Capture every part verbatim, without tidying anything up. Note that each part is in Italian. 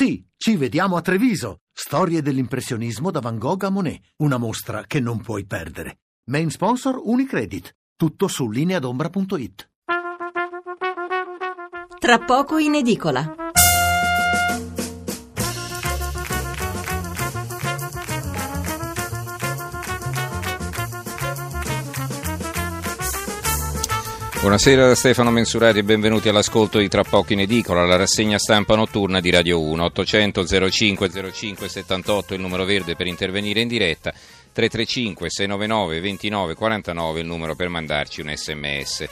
Sì, ci vediamo a Treviso. Storie dell'impressionismo da Van Gogh a Monet. Una mostra che non puoi perdere. Main sponsor Unicredit. Tutto su lineadombra punto it. Tra poco in edicola. Buonasera da Stefano Mensurati e benvenuti all'ascolto di Tra poco in edicola, la rassegna stampa notturna di Radio uno. Ottocento zero cinque zero cinque settantotto il numero verde per intervenire in diretta, tre tre cinque sei nove nove due nove quattro nove il numero per mandarci un sms.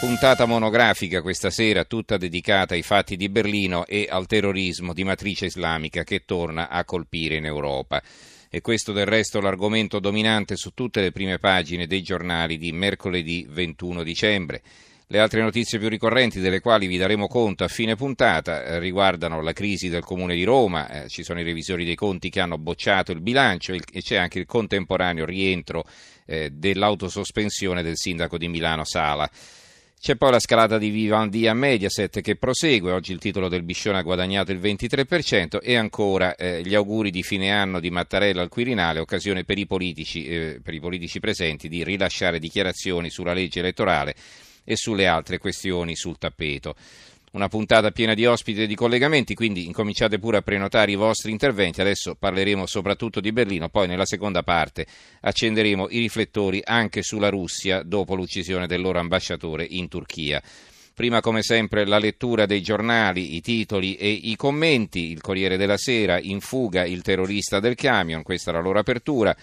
Puntata monografica questa sera, tutta dedicata ai fatti di Berlino e al terrorismo di matrice islamica che torna a colpire in Europa. E questo del resto l'argomento dominante su tutte le prime pagine dei giornali di mercoledì ventuno dicembre. Le altre notizie più ricorrenti, delle quali vi daremo conto a fine puntata, riguardano la crisi del Comune di Roma, eh, ci sono i revisori dei conti che hanno bocciato il bilancio e c'è anche il contemporaneo rientro eh, dell'autosospensione del sindaco di Milano Sala. C'è poi la scalata di Vivendi a Mediaset che prosegue, oggi il titolo del Biscione ha guadagnato il ventitré per cento e ancora eh, gli auguri di fine anno di Mattarella al Quirinale, occasione per i politici, eh, per i politici presenti di rilasciare dichiarazioni sulla legge elettorale e sulle altre questioni sul tappeto. Una puntata piena di ospiti e di collegamenti, quindi incominciate pure a prenotare i vostri interventi. Adesso parleremo soprattutto di Berlino, poi nella seconda parte accenderemo i riflettori anche sulla Russia dopo l'uccisione del loro ambasciatore in Turchia. Prima, come sempre, la lettura dei giornali, i titoli e i commenti. Il Corriere della Sera, in fuga il terrorista del camion, questa è la loro apertura.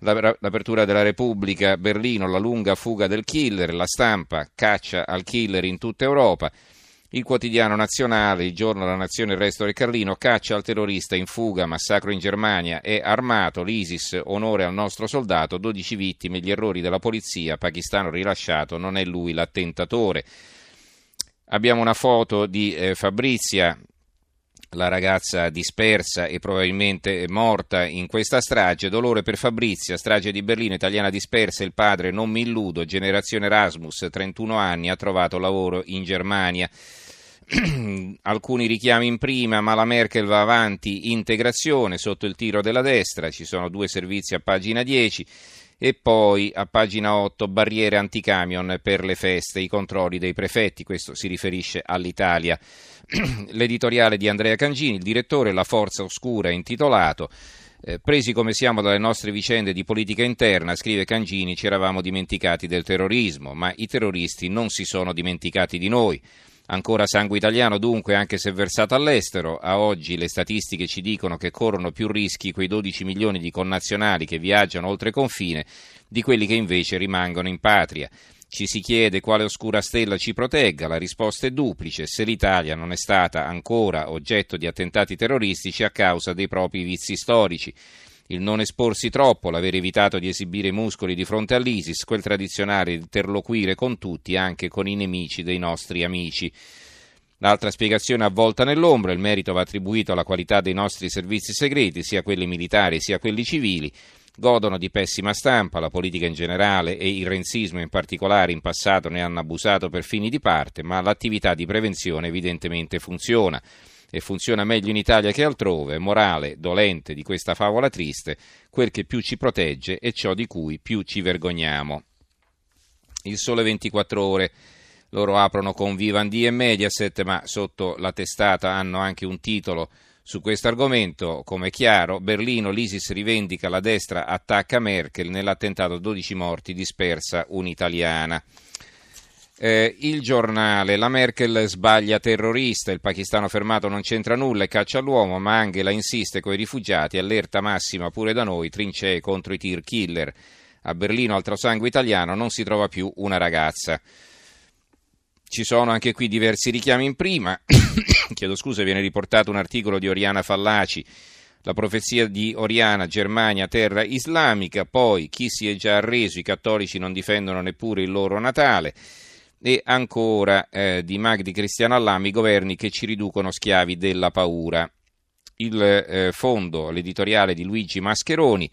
L'apertura della Repubblica, Berlino, la lunga fuga del killer. La Stampa, caccia al killer in tutta Europa. Il Quotidiano Nazionale, il giorno della nazione, il Resto del Carlino, caccia al terrorista in fuga, massacro in Germania, è armato, l'ISIS, onore al nostro soldato, dodici vittime, gli errori della polizia, pakistano rilasciato, non è lui l'attentatore. Abbiamo una foto di eh, Fabrizia, la ragazza dispersa e probabilmente morta in questa strage. Dolore per Fabrizia, strage di Berlino, italiana dispersa, il padre non mi illudo, generazione Erasmus, trentuno anni, ha trovato lavoro in Germania. Alcuni richiami in prima, ma la Merkel va avanti, integrazione sotto il tiro della destra, ci sono due servizi a pagina dieci. E poi a pagina otto, barriere anticamion per le feste, i controlli dei prefetti, questo si riferisce all'Italia. L'editoriale di Andrea Cangini, il direttore, La forza oscura, intitolato eh, presi come siamo dalle nostre vicende di politica interna, scrive Cangini, ci eravamo dimenticati del terrorismo, ma i terroristi non si sono dimenticati di noi. Ancora sangue italiano dunque, anche se versato all'estero. A oggi le statistiche ci dicono che corrono più rischi quei dodici milioni di connazionali che viaggiano oltre confine di quelli che invece rimangono in patria. Ci si chiede quale oscura stella ci protegga, la risposta è duplice: se l'Italia non è stata ancora oggetto di attentati terroristici a causa dei propri vizi storici. Il non esporsi troppo, l'aver evitato di esibire i muscoli di fronte all'ISIS, quel tradizionale interloquire con tutti, anche con i nemici dei nostri amici. L'altra spiegazione avvolta nell'ombra, il merito va attribuito alla qualità dei nostri servizi segreti, sia quelli militari sia quelli civili. Godono di pessima stampa, la politica in generale e il renzismo in particolare in passato ne hanno abusato per fini di parte, ma l'attività di prevenzione evidentemente funziona. E funziona meglio in Italia che altrove. Morale dolente di questa favola triste, quel che più ci protegge è ciò di cui più ci vergogniamo. Il Sole ventiquattro Ore, loro aprono con Vivendi e Mediaset, ma sotto la testata hanno anche un titolo su questo argomento, come chiaro: Berlino, l'ISIS rivendica, la destra attacca Merkel, nell'attentato dodici morti, dispersa un'italiana. Eh, il giornale, la Merkel sbaglia terrorista, il pakistano fermato non c'entra nulla e caccia l'uomo, ma Angela insiste coi rifugiati, allerta massima pure da noi, trincee contro i tir killer. A Berlino, altro sangue italiano, non si trova più una ragazza. Ci sono anche qui diversi richiami in prima, chiedo scusa, viene riportato un articolo di Oriana Fallaci, La profezia di Oriana, Germania, terra islamica, poi chi si è già arreso, i cattolici non difendono neppure il loro Natale. E ancora eh, di Magdi Cristiano Allam, i governi che ci riducono schiavi della paura. Il eh, fondo, l'editoriale di Luigi Mascheroni,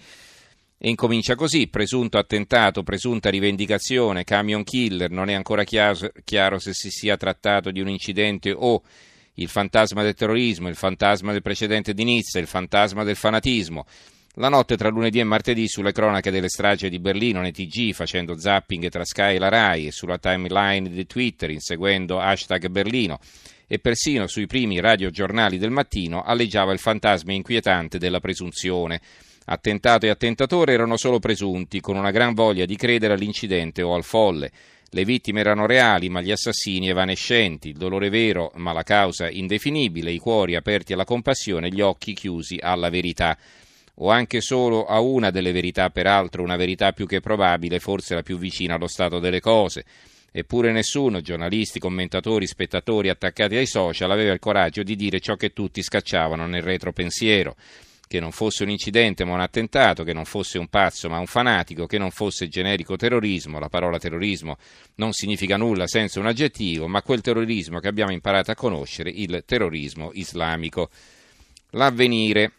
e incomincia così: presunto attentato, presunta rivendicazione, camion killer, non è ancora chiaro, chiaro se si sia trattato di un incidente o il fantasma del terrorismo, il fantasma del precedente di Nizza, il fantasma del fanatismo. La notte tra lunedì e martedì sulle cronache delle stragi di Berlino nei T G, facendo zapping tra Sky e la Rai e sulla timeline di Twitter inseguendo hashtag Berlino, e persino sui primi radiogiornali del mattino aleggiava il fantasma inquietante della presunzione. Attentato e attentatore erano solo presunti, con una gran voglia di credere all'incidente o al folle. Le vittime erano reali, ma gli assassini evanescenti, il dolore vero, ma la causa indefinibile, i cuori aperti alla compassione, gli occhi chiusi alla verità. O anche solo a una delle verità, peraltro, una verità più che probabile, forse la più vicina allo stato delle cose. Eppure nessuno, giornalisti, commentatori, spettatori attaccati ai social, aveva il coraggio di dire ciò che tutti scacciavano nel retropensiero. Che non fosse un incidente ma un attentato, che non fosse un pazzo ma un fanatico, che non fosse generico terrorismo, la parola terrorismo non significa nulla senza un aggettivo, ma quel terrorismo che abbiamo imparato a conoscere, il terrorismo islamico. L'Avvenire,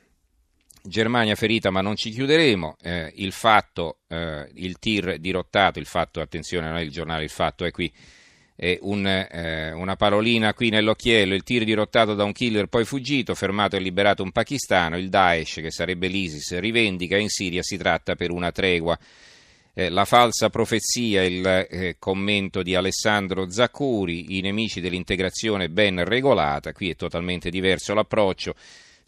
Germania ferita ma non ci chiuderemo, eh, il fatto, eh, il tir dirottato, il fatto, attenzione, non è il giornale, il fatto è qui, è un, eh, una parolina qui nell'occhiello, il tir dirottato da un killer poi fuggito, fermato e liberato un pakistano, il Daesh, che sarebbe l'ISIS, rivendica in Siria si tratta per una tregua. Eh, la falsa profezia, il eh, commento di Alessandro Zaccuri, i nemici dell'integrazione ben regolata, qui è totalmente diverso l'approccio.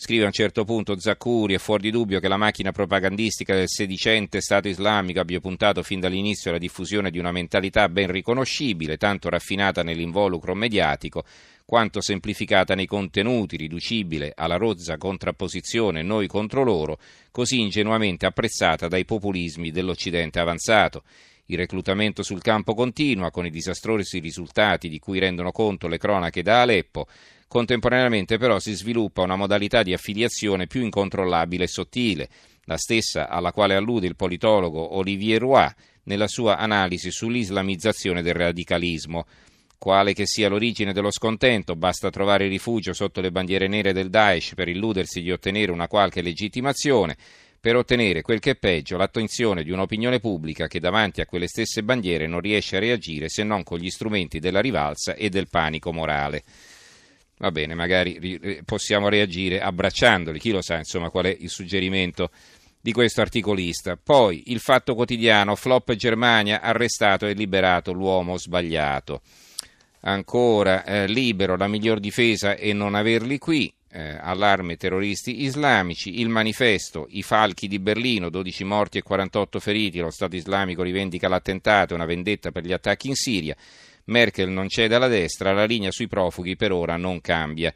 Scrive a un certo punto Zaccuri: è fuor di dubbio che la macchina propagandistica del sedicente Stato islamico abbia puntato fin dall'inizio alla diffusione di una mentalità ben riconoscibile, tanto raffinata nell'involucro mediatico quanto semplificata nei contenuti, riducibile alla rozza contrapposizione noi contro loro, così ingenuamente apprezzata dai populismi dell'Occidente avanzato. Il reclutamento sul campo continua, con i disastrosi risultati di cui rendono conto le cronache da Aleppo. Contemporaneamente però si sviluppa una modalità di affiliazione più incontrollabile e sottile, la stessa alla quale allude il politologo Olivier Roy nella sua analisi sull'islamizzazione del radicalismo. Quale che sia l'origine dello scontento, basta trovare rifugio sotto le bandiere nere del Daesh per illudersi di ottenere una qualche legittimazione, per ottenere quel che è peggio, l'attenzione di un'opinione pubblica che davanti a quelle stesse bandiere non riesce a reagire se non con gli strumenti della rivalsa e del panico morale. Va bene, magari possiamo reagire abbracciandoli, chi lo sa, insomma, qual è il suggerimento di questo articolista. Poi, Il Fatto Quotidiano, flop Germania, arrestato e liberato l'uomo sbagliato. Ancora, eh, Libero, la miglior difesa è non averli qui. Eh, allarme terroristi islamici. Il Manifesto, i falchi di Berlino, dodici morti e quarantotto feriti, lo Stato islamico rivendica l'attentato, una vendetta per gli attacchi in Siria, Merkel non cede alla destra, la linea sui profughi per ora non cambia.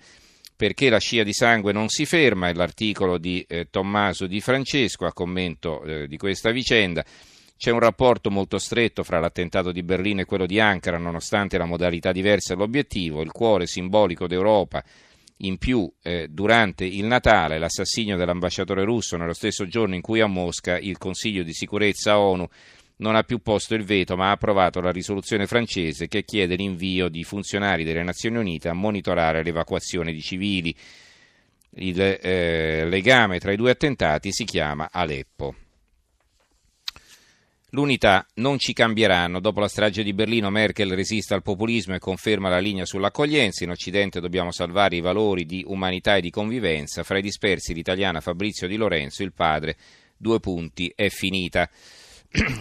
Perché la scia di sangue non si ferma è l'articolo di eh, Tommaso Di Francesco a commento eh, di questa vicenda. C'è un rapporto molto stretto fra l'attentato di Berlino e quello di Ankara, nonostante la modalità diversa e l'obiettivo, il cuore simbolico d'Europa. In più, eh, durante il Natale, l'assassinio dell'ambasciatore russo nello stesso giorno in cui a Mosca il Consiglio di Sicurezza ONU non ha più posto il veto, ma ha approvato la risoluzione francese che chiede l'invio di funzionari delle Nazioni Unite a monitorare l'evacuazione di civili. Il eh, legame tra i due attentati si chiama Aleppo. L'unità, non ci cambieranno. Dopo la strage di Berlino, Merkel resiste al populismo e conferma la linea sull'accoglienza. In Occidente dobbiamo salvare i valori di umanità e di convivenza. Fra i dispersi l'italiana Fabrizia Di Lorenzo, il padre, due punti, è finita.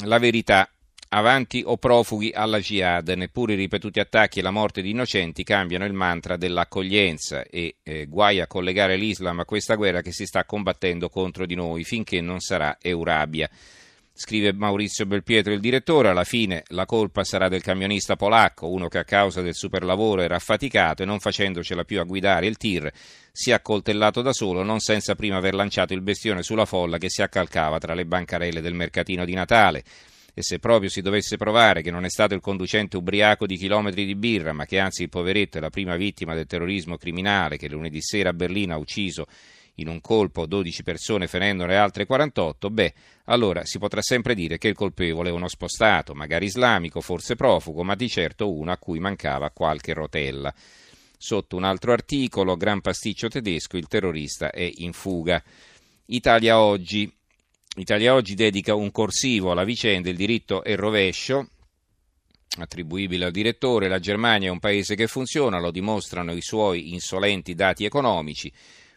La Verità, avanti o profughi alla jihad, neppure i ripetuti attacchi e la morte di innocenti cambiano il mantra dell'accoglienza e eh, guai a collegare l'Islam a questa guerra che si sta combattendo contro di noi finché non sarà Eurabia. Scrive Maurizio Belpietro, il direttore, alla fine la colpa sarà del camionista polacco, uno che a causa del superlavoro era affaticato e non facendocela più a guidare il tir si è accoltellato da solo, non senza prima aver lanciato il bestione sulla folla che si accalcava tra le bancarelle del mercatino di Natale. E se proprio si dovesse provare che non è stato il conducente ubriaco di chilometri di birra, ma che anzi il poveretto è la prima vittima del terrorismo criminale che lunedì sera a Berlino ha ucciso in un colpo dodici persone, ferendone altre quarantotto, beh, allora si potrà sempre dire che il colpevole è uno spostato, magari islamico, forse profugo, ma di certo uno a cui mancava qualche rotella. Sotto un altro articolo, gran pasticcio tedesco, il terrorista è in fuga. Italia Oggi. Italia Oggi dedica un corsivo alla vicenda, il diritto e il rovescio. attribuibile al direttore, la Germania è un paese che funziona, lo dimostrano i suoi insolenti dati economici,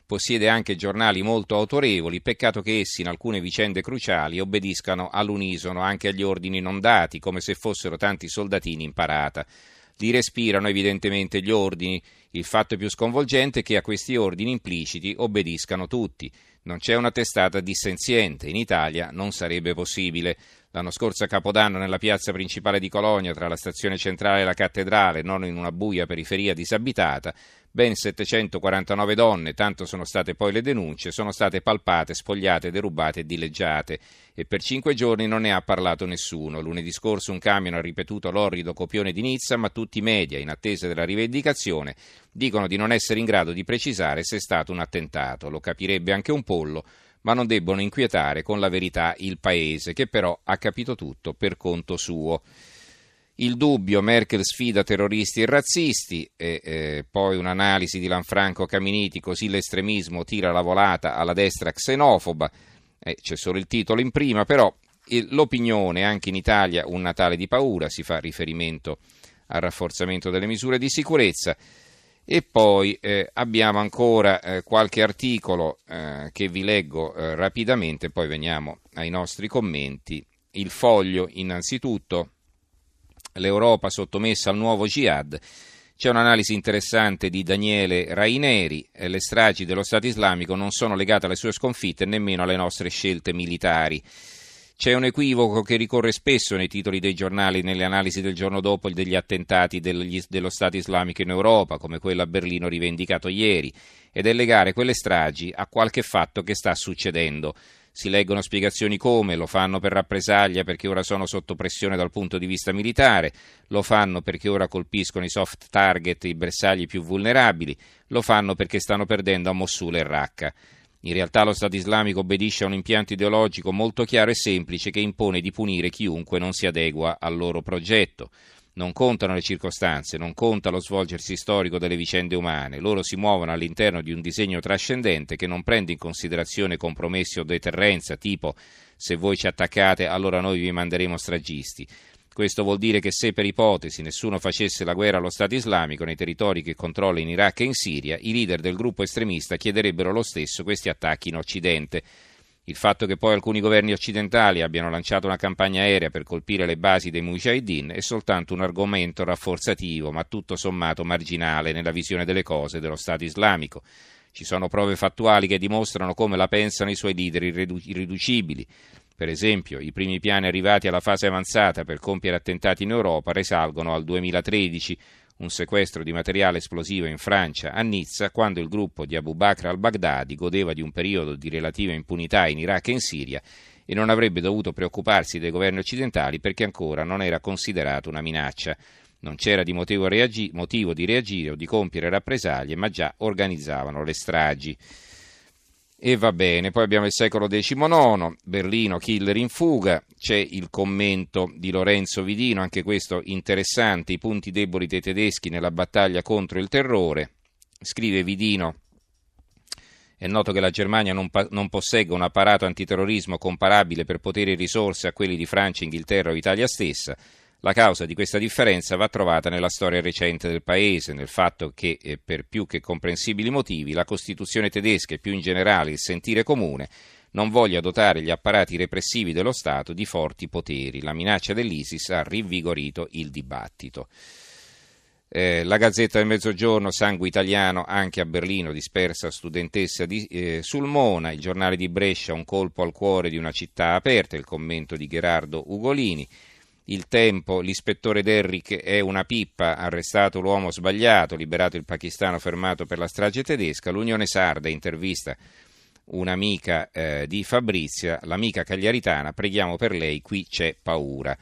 possiede anche giornali molto autorevoli, peccato che essi in alcune vicende cruciali obbediscano all'unisono anche agli ordini non dati, come se fossero tanti soldatini in parata. Li respirano evidentemente gli ordini, il fatto più sconvolgente è che a questi ordini impliciti obbediscano tutti. Non c'è una testata dissenziente, in Italia non sarebbe possibile. L'anno scorso a Capodanno nella piazza principale di Colonia, tra la stazione centrale e la cattedrale, non in una buia periferia disabitata, ben settecentoquarantanove donne, tanto sono state poi le denunce, sono state palpate, spogliate, derubate e dileggiate. E per cinque giorni non ne ha parlato nessuno. Lunedì scorso un camion ha ripetuto l'orrido copione di Nizza, ma tutti i media, in attesa della rivendicazione, dicono di non essere in grado di precisare se è stato un attentato. Lo capirebbe anche un pollo, ma non debbono inquietare con la verità il paese, che però ha capito tutto per conto suo. Il dubbio, Merkel sfida terroristi e razzisti, e eh, poi un'analisi di Lanfranco Caminiti, così l'estremismo tira la volata alla destra xenofoba, eh, c'è solo il titolo in prima, però eh, l'opinione, anche in Italia un Natale di paura, si fa riferimento al rafforzamento delle misure di sicurezza. E poi eh, abbiamo ancora eh, qualche articolo eh, che vi leggo eh, rapidamente, poi veniamo ai nostri commenti. Il Foglio innanzitutto, l'Europa sottomessa al nuovo jihad, c'è un'analisi interessante di Daniele Raineri, eh, le stragi dello Stato Islamico non sono legate alle sue sconfitte nemmeno alle nostre scelte militari. C'è un equivoco che ricorre spesso nei titoli dei giornali, nelle analisi del giorno dopo degli attentati degli, dello Stato Islamico in Europa, come quello a Berlino rivendicato ieri, ed è legare quelle stragi a qualche fatto che sta succedendo. Si leggono spiegazioni come lo fanno per rappresaglia perché ora sono sotto pressione dal punto di vista militare, lo fanno perché ora colpiscono i soft target, i bersagli più vulnerabili, lo fanno perché stanno perdendo a Mosul e Raqqa. In realtà lo Stato Islamico obbedisce a un impianto ideologico molto chiaro e semplice che impone di punire chiunque non si adegua al loro progetto. Non contano le circostanze, non conta lo svolgersi storico delle vicende umane, loro si muovono all'interno di un disegno trascendente che non prende in considerazione compromessi o deterrenza, tipo se voi ci attaccate allora noi vi manderemo stragisti. Questo vuol dire che se per ipotesi nessuno facesse la guerra allo Stato Islamico nei territori che controlla in Iraq e in Siria, i leader del gruppo estremista chiederebbero lo stesso questi attacchi in Occidente. Il fatto che poi alcuni governi occidentali abbiano lanciato una campagna aerea per colpire le basi dei Mujahideen è soltanto un argomento rafforzativo, ma tutto sommato marginale nella visione delle cose dello Stato Islamico. Ci sono prove fattuali che dimostrano come la pensano i suoi leader irridu- irriducibili. Per esempio, i primi piani arrivati alla fase avanzata per compiere attentati in Europa risalgono al duemilatredici, un sequestro di materiale esplosivo in Francia, a Nizza, quando il gruppo di Abu Bakr al-Baghdadi godeva di un periodo di relativa impunità in Iraq e in Siria e non avrebbe dovuto preoccuparsi dei governi occidentali perché ancora non era considerato una minaccia. Non c'era di motivo, reagi- motivo di reagire o di compiere rappresaglie, ma già organizzavano le stragi. E va bene, poi abbiamo il Secolo diciannove, Berlino, killer in fuga, c'è il commento di Lorenzo Vidino, anche questo interessante, i punti deboli dei tedeschi nella battaglia contro il terrore. Scrive Vidino, è noto che la Germania non, pa- non possegga un apparato antiterrorismo comparabile per potere e risorse a quelli di Francia, Inghilterra o Italia stessa. La causa di questa differenza va trovata nella storia recente del Paese, nel fatto che, per più che comprensibili motivi, la Costituzione tedesca e più in generale il sentire comune non voglia dotare gli apparati repressivi dello Stato di forti poteri. La minaccia dell'ISIS ha rinvigorito il dibattito. Eh, la Gazzetta del Mezzogiorno, sangue italiano anche a Berlino, dispersa studentessa di, eh, Sulmona, il giornale di Brescia, un colpo al cuore di una città aperta, il commento di Gherardo Ugolini. Il Tempo, l'ispettore Derrick è una pippa, arrestato l'uomo sbagliato, liberato il pakistano fermato per la strage tedesca, l'Unione Sarda intervista un'amica eh, di Fabrizia, l'amica cagliaritana, preghiamo per lei, qui c'è paura.